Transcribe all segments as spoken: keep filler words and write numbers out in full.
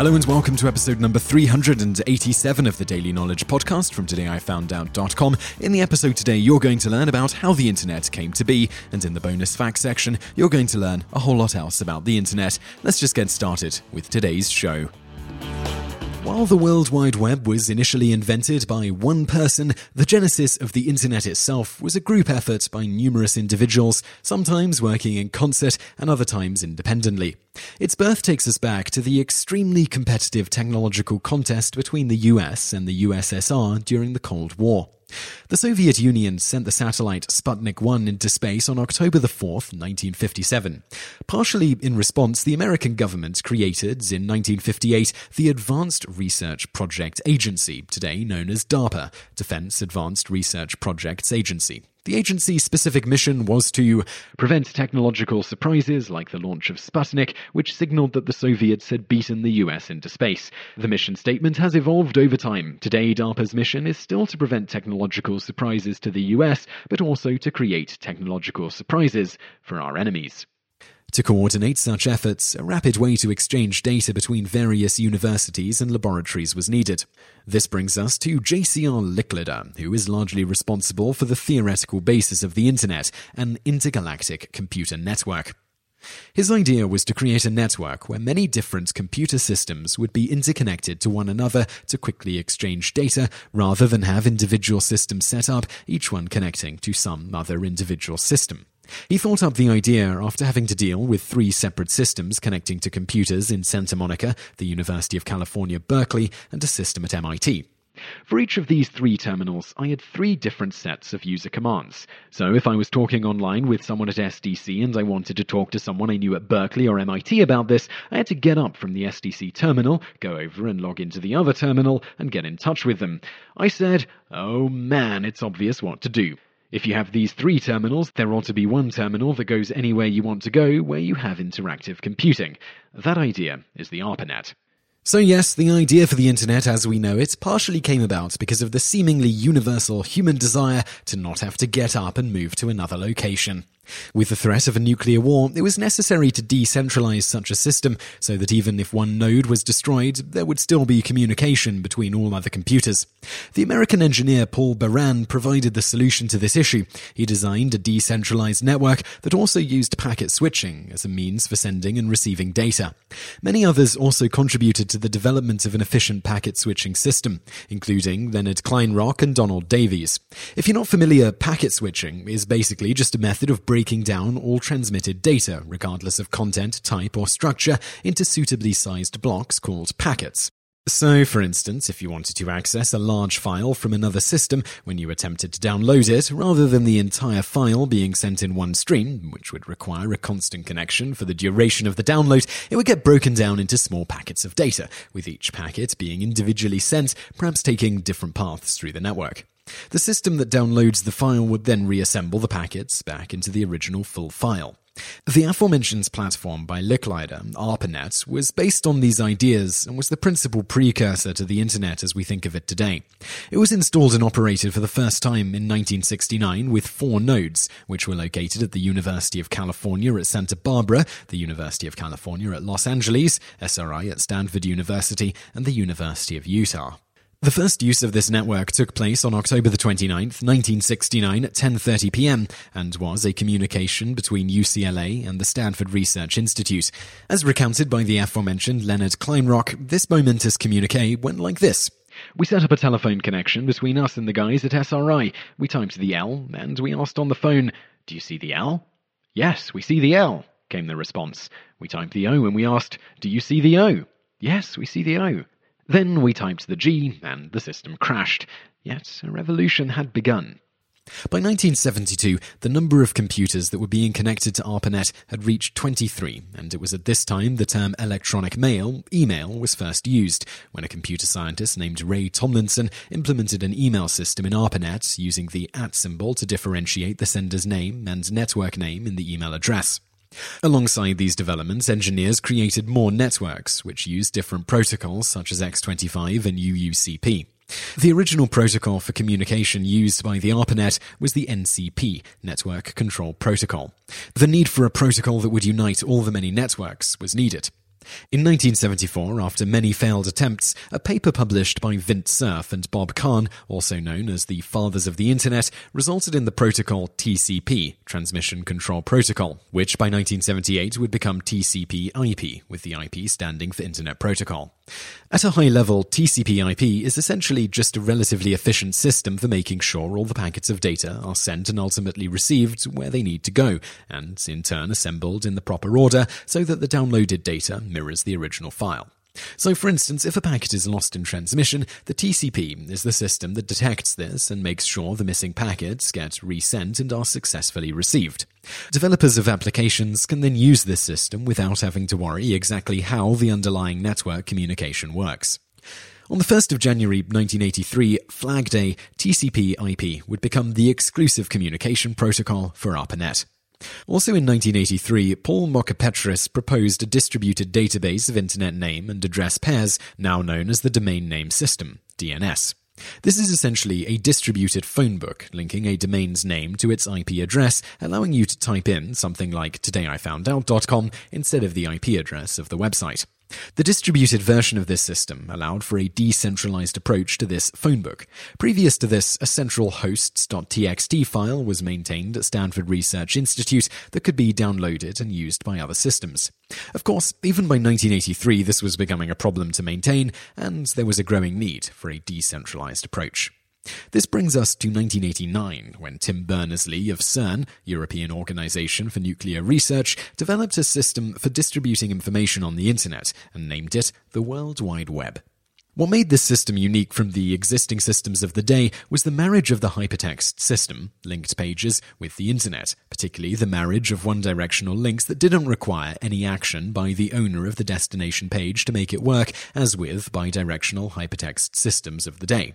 Hello and welcome to episode number three hundred eighty-seven of the Daily Knowledge Podcast from today I found out dot com. In the episode today, you're going to learn about how the internet came to be, and in the bonus facts section, you're going to learn a whole lot else about the internet. Let's just get started with today's show. While the World Wide Web was initially invented by one person, the genesis of the internet itself was a group effort by numerous individuals, sometimes working in concert and other times independently. Its birth takes us back to the extremely competitive technological contest between the U S and the U S S R during the Cold War. The Soviet Union sent the satellite Sputnik one into space on October the fourth, nineteen fifty-seven. Partially in response, the American government created, in nineteen fifty-eight, the Advanced Research Project Agency, today known as DARPA, Defense Advanced Research Projects Agency. The agency's specific mission was to prevent technological surprises like the launch of Sputnik, which signaled that the Soviets had beaten the U S into space. The mission statement has evolved over time. Today, DARPA's mission is still to prevent technological surprises to the U S, but also to create technological surprises for our enemies. To coordinate such efforts, a rapid way to exchange data between various universities and laboratories was needed. This brings us to J C R Licklider, who is largely responsible for the theoretical basis of the internet, an intergalactic computer network. His idea was to create a network where many different computer systems would be interconnected to one another to quickly exchange data, rather than have individual systems set up, each one connecting to some other individual system. He thought up the idea after having to deal with three separate systems connecting to computers in Santa Monica, the University of California, Berkeley, and a system at M I T. For each of these three terminals, I had three different sets of user commands. So if I was talking online with someone at S D C and I wanted to talk to someone I knew at Berkeley or M I T about this, I had to get up from the S D C terminal, go over and log into the other terminal, and get in touch with them. I said, "Oh man, it's obvious what to do." If you have these three terminals, there ought to be one terminal that goes anywhere you want to go where you have interactive computing. That idea is the ARPANET. So yes, the idea for the internet as we know it partially came about because of the seemingly universal human desire to not have to get up and move to another location. With the threat of a nuclear war, it was necessary to decentralize such a system so that even if one node was destroyed, there would still be communication between all other computers. The American engineer Paul Baran provided the solution to this issue. He designed a decentralized network that also used packet switching as a means for sending and receiving data. Many others also contributed to the development of an efficient packet switching system, including Leonard Kleinrock and Donald Davies. If you're not familiar, packet switching is basically just a method of bridging breaking down all transmitted data, regardless of content, type, or structure, into suitably sized blocks called packets. So, for instance, if you wanted to access a large file from another system when you attempted to download it, rather than the entire file being sent in one stream, which would require a constant connection for the duration of the download, it would get broken down into small packets of data, with each packet being individually sent, perhaps taking different paths through the network. The system that downloads the file would then reassemble the packets back into the original full file. The aforementioned platform by Licklider, ARPANET, was based on these ideas and was the principal precursor to the internet as we think of it today. It was installed and operated for the first time in nineteen sixty-nine with four nodes, which were located at the University of California at Santa Barbara, the University of California at Los Angeles, S R I at Stanford University, and the University of Utah. The first use of this network took place on October the twenty-ninth, nineteen sixty-nine at ten thirty p.m. and was a communication between U C L A and the Stanford Research Institute. As recounted by the aforementioned Leonard Kleinrock, this momentous communique went like this. We set up a telephone connection between us and the guys at S R I. We typed the L and we asked on the phone, "Do you see the L?" "Yes, we see the L," came the response. We typed the O and we asked, "Do you see the O?" "Yes, we see the O." Then we typed the G, and the system crashed. Yet a revolution had begun. By nineteen seventy-two, the number of computers that were being connected to ARPANET had reached twenty-three, and it was at this time the term electronic mail, email, was first used, when a computer scientist named Ray Tomlinson implemented an email system in ARPANET using the at symbol to differentiate the sender's name and network name in the email address. Alongside these developments, engineers created more networks, which used different protocols such as X twenty-five and U U C P. The original protocol for communication used by the ARPANET was the N C P, Network Control Protocol. The need for a protocol that would unite all the many networks was needed. In nineteen seventy-four, after many failed attempts, a paper published by Vint Cerf and Bob Kahn, also known as the Fathers of the Internet, resulted in the protocol T C P, Transmission Control Protocol, which by nineteen seventy-eight would become T C P I P, with the I P standing for Internet Protocol. At a high level, T C P I P is essentially just a relatively efficient system for making sure all the packets of data are sent and ultimately received where they need to go, and in turn assembled in the proper order so that the downloaded data mirrors the original file. So, for instance, if a packet is lost in transmission, the T C P is the system that detects this and makes sure the missing packets get resent and are successfully received. Developers of applications can then use this system without having to worry exactly how the underlying network communication works. On the first of January nineteen eighty-three, Flag Day, T C P I P would become the exclusive communication protocol for ARPANET. Also in nineteen eighty-three, Paul Mockapetris proposed a distributed database of internet name and address pairs, now known as the Domain Name System, D N S. This is essentially a distributed phone book linking a domain's name to its I P address, allowing you to type in something like today I found out dot com instead of the I P address of the website. The distributed version of this system allowed for a decentralized approach to this phonebook. Previous to this, a central hosts dot t x t file was maintained at Stanford Research Institute that could be downloaded and used by other systems. Of course, even by nineteen eighty-three, this was becoming a problem to maintain, and there was a growing need for a decentralized approach. This brings us to nineteen eighty-nine, when Tim Berners-Lee of CERN, European Organization for Nuclear Research, developed a system for distributing information on the internet and named it the World Wide Web. What made this system unique from the existing systems of the day was the marriage of the hypertext system, linked pages, with the internet, particularly the marriage of one-directional links that didn't require any action by the owner of the destination page to make it work, as with bidirectional hypertext systems of the day.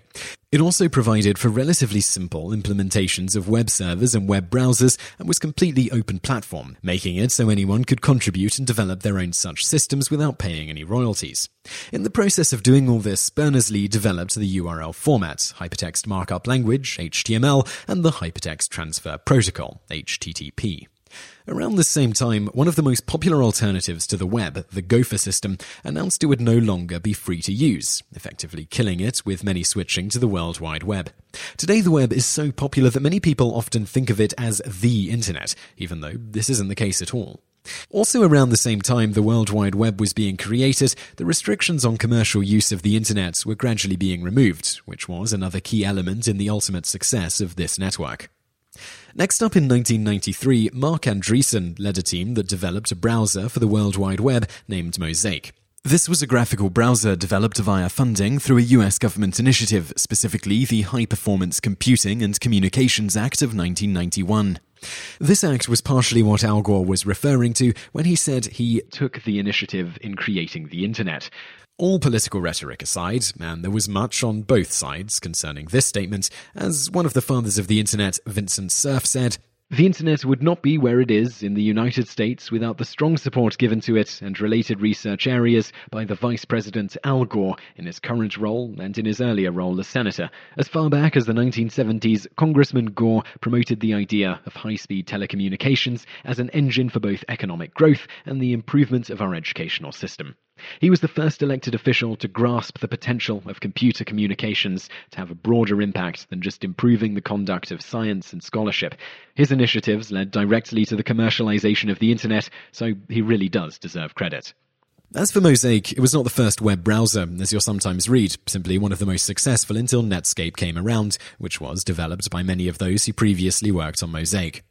It also provided for relatively simple implementations of web servers and web browsers and was completely open platform, making it so anyone could contribute and develop their own such systems without paying any royalties. In the process of doing all this, Berners-Lee developed the U R L format, Hypertext Markup Language, H T M L, and the Hypertext Transfer Protocol, H T T P. Around the same time, one of the most popular alternatives to the web, the Gopher system, announced it would no longer be free to use, effectively killing it with many switching to the World Wide Web. Today, the web is so popular that many people often think of it as the internet, even though this isn't the case at all. Also around the same time the World Wide Web was being created, the restrictions on commercial use of the internet were gradually being removed, which was another key element in the ultimate success of this network. Next up in nineteen ninety-three, Marc Andreessen led a team that developed a browser for the World Wide Web named Mosaic. This was a graphical browser developed via funding through a U S government initiative, specifically the High Performance Computing and Communications Act of nineteen ninety-one. This act was partially what Al Gore was referring to when he said he took the initiative in creating the internet. All political rhetoric aside, and there was much on both sides concerning this statement, as one of the fathers of the internet, Vint Cerf, said, "The internet would not be where it is in the United States without the strong support given to it and related research areas by the Vice President Al Gore in his current role and in his earlier role as senator. As far back as the nineteen seventies, Congressman Gore promoted the idea of high-speed telecommunications as an engine for both economic growth and the improvement of our educational system. He was the first elected official to grasp the potential of computer communications to have a broader impact than just improving the conduct of science and scholarship. His initiatives led directly to the commercialization of the internet, so he really does deserve credit." As for Mosaic, it was not the first web browser, as you'll sometimes read, simply one of the most successful until Netscape came around, which was developed by many of those who previously worked on Mosaic.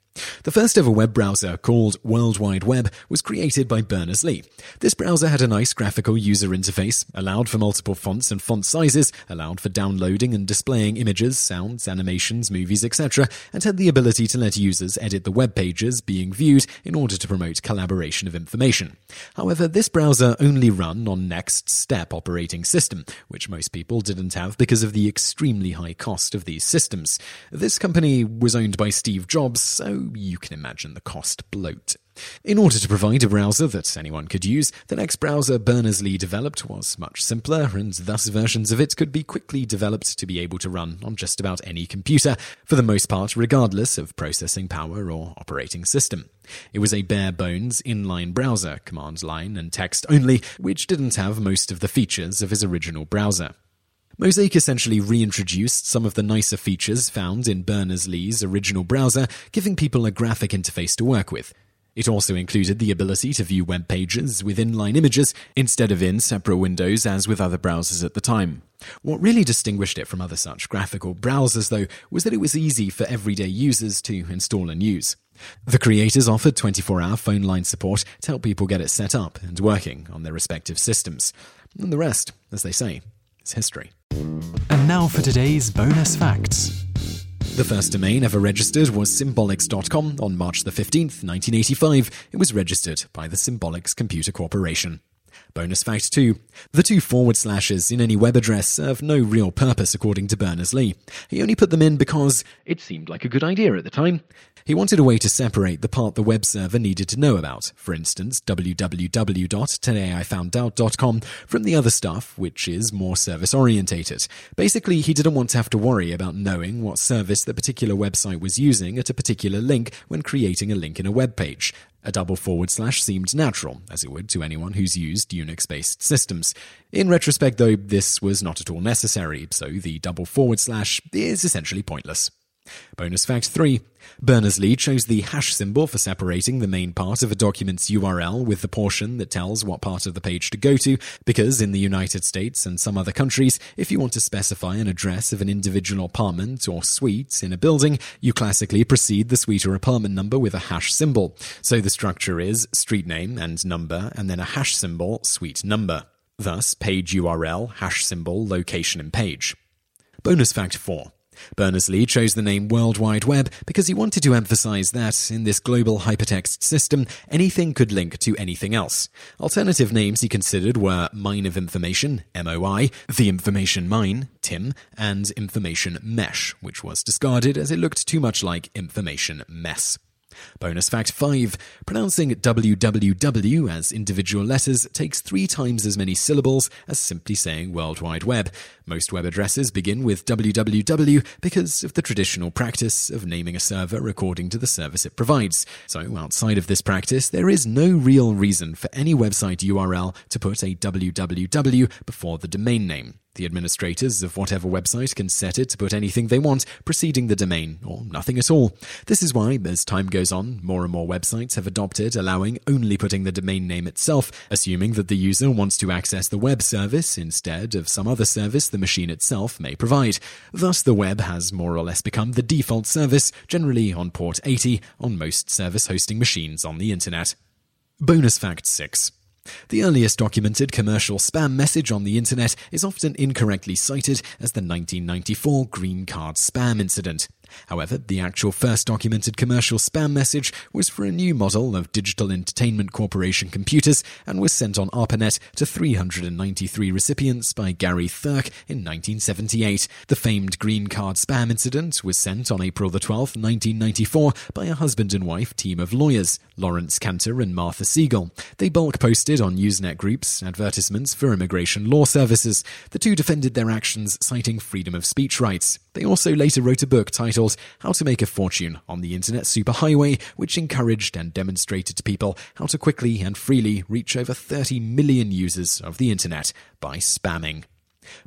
The first ever web browser, called World Wide Web, was created by Berners-Lee. This browser had a nice graphical user interface, allowed for multiple fonts and font sizes, allowed for downloading and displaying images, sounds, animations, movies, et cetera, and had the ability to let users edit the web pages being viewed in order to promote collaboration of information. However, this browser only ran on Next Step operating system, which most people didn't have because of the extremely high cost of these systems. This company was owned by Steve Jobs, so you can imagine the cost bloat. In order to provide a browser that anyone could use, the next browser Berners-Lee developed was much simpler, and thus versions of it could be quickly developed to be able to run on just about any computer, for the most part regardless of processing power or operating system. It was a bare-bones inline browser, command line and text only, which didn't have most of the features of his original browser. Mosaic essentially reintroduced some of the nicer features found in Berners-Lee's original browser, giving people a graphic interface to work with. It also included the ability to view web pages with inline images instead of in separate windows as with other browsers at the time. What really distinguished it from other such graphical browsers, though, was that it was easy for everyday users to install and use. The creators offered twenty-four hour phone line support to help people get it set up and working on their respective systems. And the rest, as they say, is history. And now for today's bonus facts. The first domain ever registered was symbolics dot com on March the fifteenth, nineteen eighty-five. It was registered by the Symbolics Computer Corporation. Bonus fact two. The two forward slashes in any web address serve no real purpose according to Berners-Lee. He only put them in because it seemed like a good idea at the time. He wanted a way to separate the part the web server needed to know about, for instance w w w dot today I found out dot com, from the other stuff which is more service orientated. Basically, he didn't want to have to worry about knowing what service the particular website was using at a particular link when creating a link in a web page. A double forward slash seemed natural, as it would to anyone who's used Unix-based systems. In retrospect, though, this was not at all necessary, so the double forward slash is essentially pointless. Bonus fact three. Berners-Lee chose the hash symbol for separating the main part of a document's U R L with the portion that tells what part of the page to go to, because in the United States and some other countries, if you want to specify an address of an individual apartment or suite in a building, you classically precede the suite or apartment number with a hash symbol. So the structure is street name and number, and then a hash symbol, suite number. Thus, page U R L, hash symbol, location and page. Bonus fact four. Berners-Lee chose the name World Wide Web because he wanted to emphasize that, in this global hypertext system, anything could link to anything else. Alternative names he considered were Mine of Information, M O I, The Information Mine, T I M, and Information Mesh, which was discarded as it looked too much like Information Mess. Bonus fact five. Pronouncing W W W as individual letters takes three times as many syllables as simply saying World Wide Web. Most web addresses begin with W W W because of the traditional practice of naming a server according to the service it provides. So outside of this practice, there is no real reason for any website U R L to put a W W W before the domain name. The administrators of whatever website can set it to put anything they want, preceding the domain, or nothing at all. This is why, as time goes on, more and more websites have adopted allowing only putting the domain name itself, assuming that the user wants to access the web service instead of some other service the machine itself may provide. Thus, the web has more or less become the default service, generally on port eighty, on most service hosting machines on the internet. Bonus fact six. The earliest documented commercial spam message on the internet is often incorrectly cited as the nineteen ninety-four green card spam incident. However, the actual first documented commercial spam message was for a new model of Digital Entertainment Corporation computers and was sent on ARPANET to three hundred ninety-three recipients by Gary Thurk in nineteen seventy-eight. The famed green card spam incident was sent on April the twelfth, nineteen ninety-four by a husband and wife team of lawyers, Lawrence Canter and Martha Siegel. They bulk posted on Usenet groups advertisements for immigration law services. The two defended their actions, citing freedom of speech rights. They also later wrote a book titled How to Make a Fortune on the Internet Superhighway, which encouraged and demonstrated to people how to quickly and freely reach over thirty million users of the internet by spamming.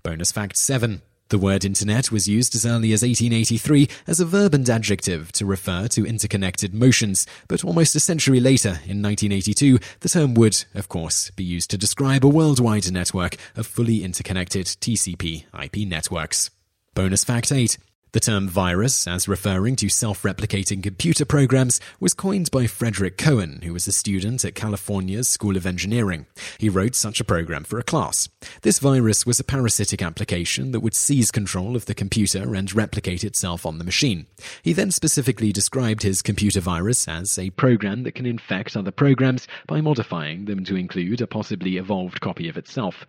Bonus fact seven. The word internet was used as early as eighteen eighty-three as a verb and adjective to refer to interconnected motions, but almost a century later, in nineteen eighty-two, the term would, of course, be used to describe a worldwide network of fully interconnected T C P I P networks. Bonus fact eight. The term virus, as referring to self-replicating computer programs, was coined by Frederick Cohen, who was a student at California's School of Engineering. He wrote such a program for a class. This virus was a parasitic application that would seize control of the computer and replicate itself on the machine. He then specifically described his computer virus as a program that can infect other programs by modifying them to include a possibly evolved copy of itself.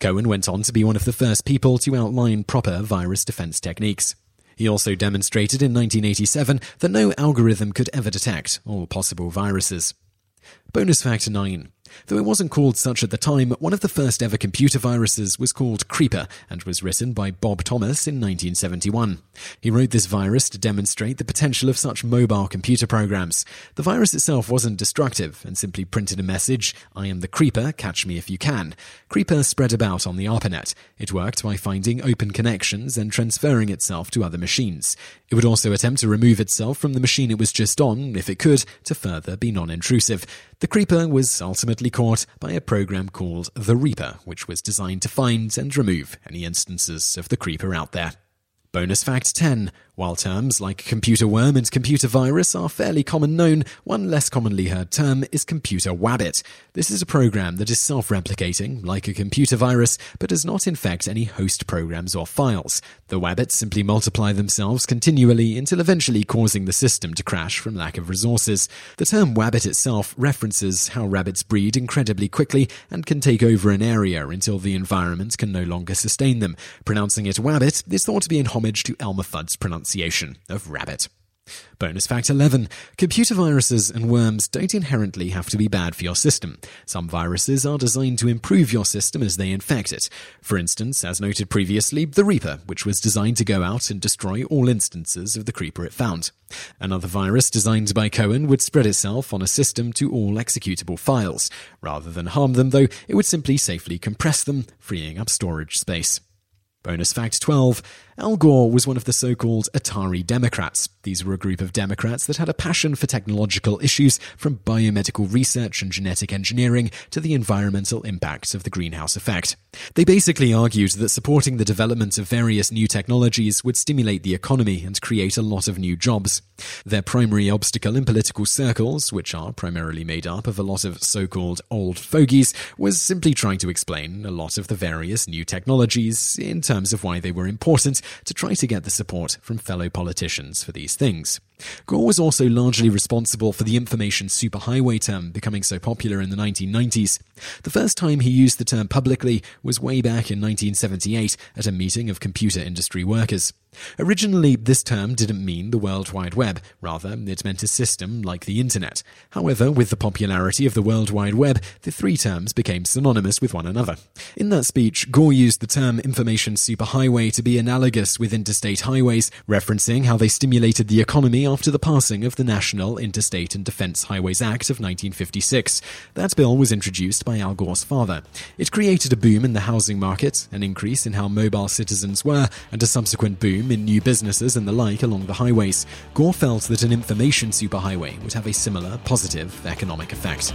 Cohen went on to be one of the first people to outline proper virus defense techniques. He also demonstrated in nineteen eighty-seven that no algorithm could ever detect all possible viruses. Bonus factor nine. Though it wasn't called such at the time, one of the first ever computer viruses was called Creeper and was written by Bob Thomas in nineteen seventy-one. He wrote this virus to demonstrate the potential of such mobile computer programs. The virus itself wasn't destructive and simply printed a message, "I am the Creeper, catch me if you can." Creeper spread about on the ARPANET. It worked by finding open connections and transferring itself to other machines. It would also attempt to remove itself from the machine it was just on, if it could, to further be non-intrusive. The Creeper was ultimately caught by a program called The Reaper, which was designed to find and remove any instances of the Creeper out there. Bonus fact ten. While terms like computer worm and computer virus are fairly common known, one less commonly heard term is computer wabbit. This is a program that is self-replicating, like a computer virus, but does not infect any host programs or files. The wabbits simply multiply themselves continually until eventually causing the system to crash from lack of resources. The term wabbit itself references how rabbits breed incredibly quickly and can take over an area until the environment can no longer sustain them. Pronouncing it wabbit is thought to be in homage to Elmer Fudd's pronunciation of rabbit. Bonus fact eleven. Computer viruses and worms don't inherently have to be bad for your system. Some viruses are designed to improve your system as they infect it. For instance, as noted previously, the Reaper, which was designed to go out and destroy all instances of the Creeper it found. Another virus designed by Cohen would spread itself on a system to all executable files. Rather than harm them, though, it would simply safely compress them, freeing up storage space. Bonus fact twelve. Al Gore was one of the so-called Atari Democrats. These were a group of Democrats that had a passion for technological issues, from biomedical research and genetic engineering to the environmental impacts of the greenhouse effect. They basically argued that supporting the development of various new technologies would stimulate the economy and create a lot of new jobs. Their primary obstacle in political circles, which are primarily made up of a lot of so-called old fogies, was simply trying to explain a lot of the various new technologies in terms of why they were important, to try to get the support from fellow politicians for these things. Gore was also largely responsible for the information superhighway term becoming so popular in the nineteen nineties. The first time he used the term publicly was way back in nineteen seventy-eight at a meeting of computer industry workers. Originally, this term didn't mean the World Wide Web. Rather, it meant a system like the Internet. However, with the popularity of the World Wide Web, the three terms became synonymous with one another. In that speech, Gore used the term information superhighway to be analogous with interstate highways, referencing how they stimulated the economy after the passing of the National Interstate and Defense Highways Act of nineteen fifty-six. That bill was introduced by Al Gore's father. It created a boom in the housing market, an increase in how mobile citizens were, and a subsequent boom in new businesses and the like along the highways. Gore felt that an information superhighway would have a similar positive economic effect.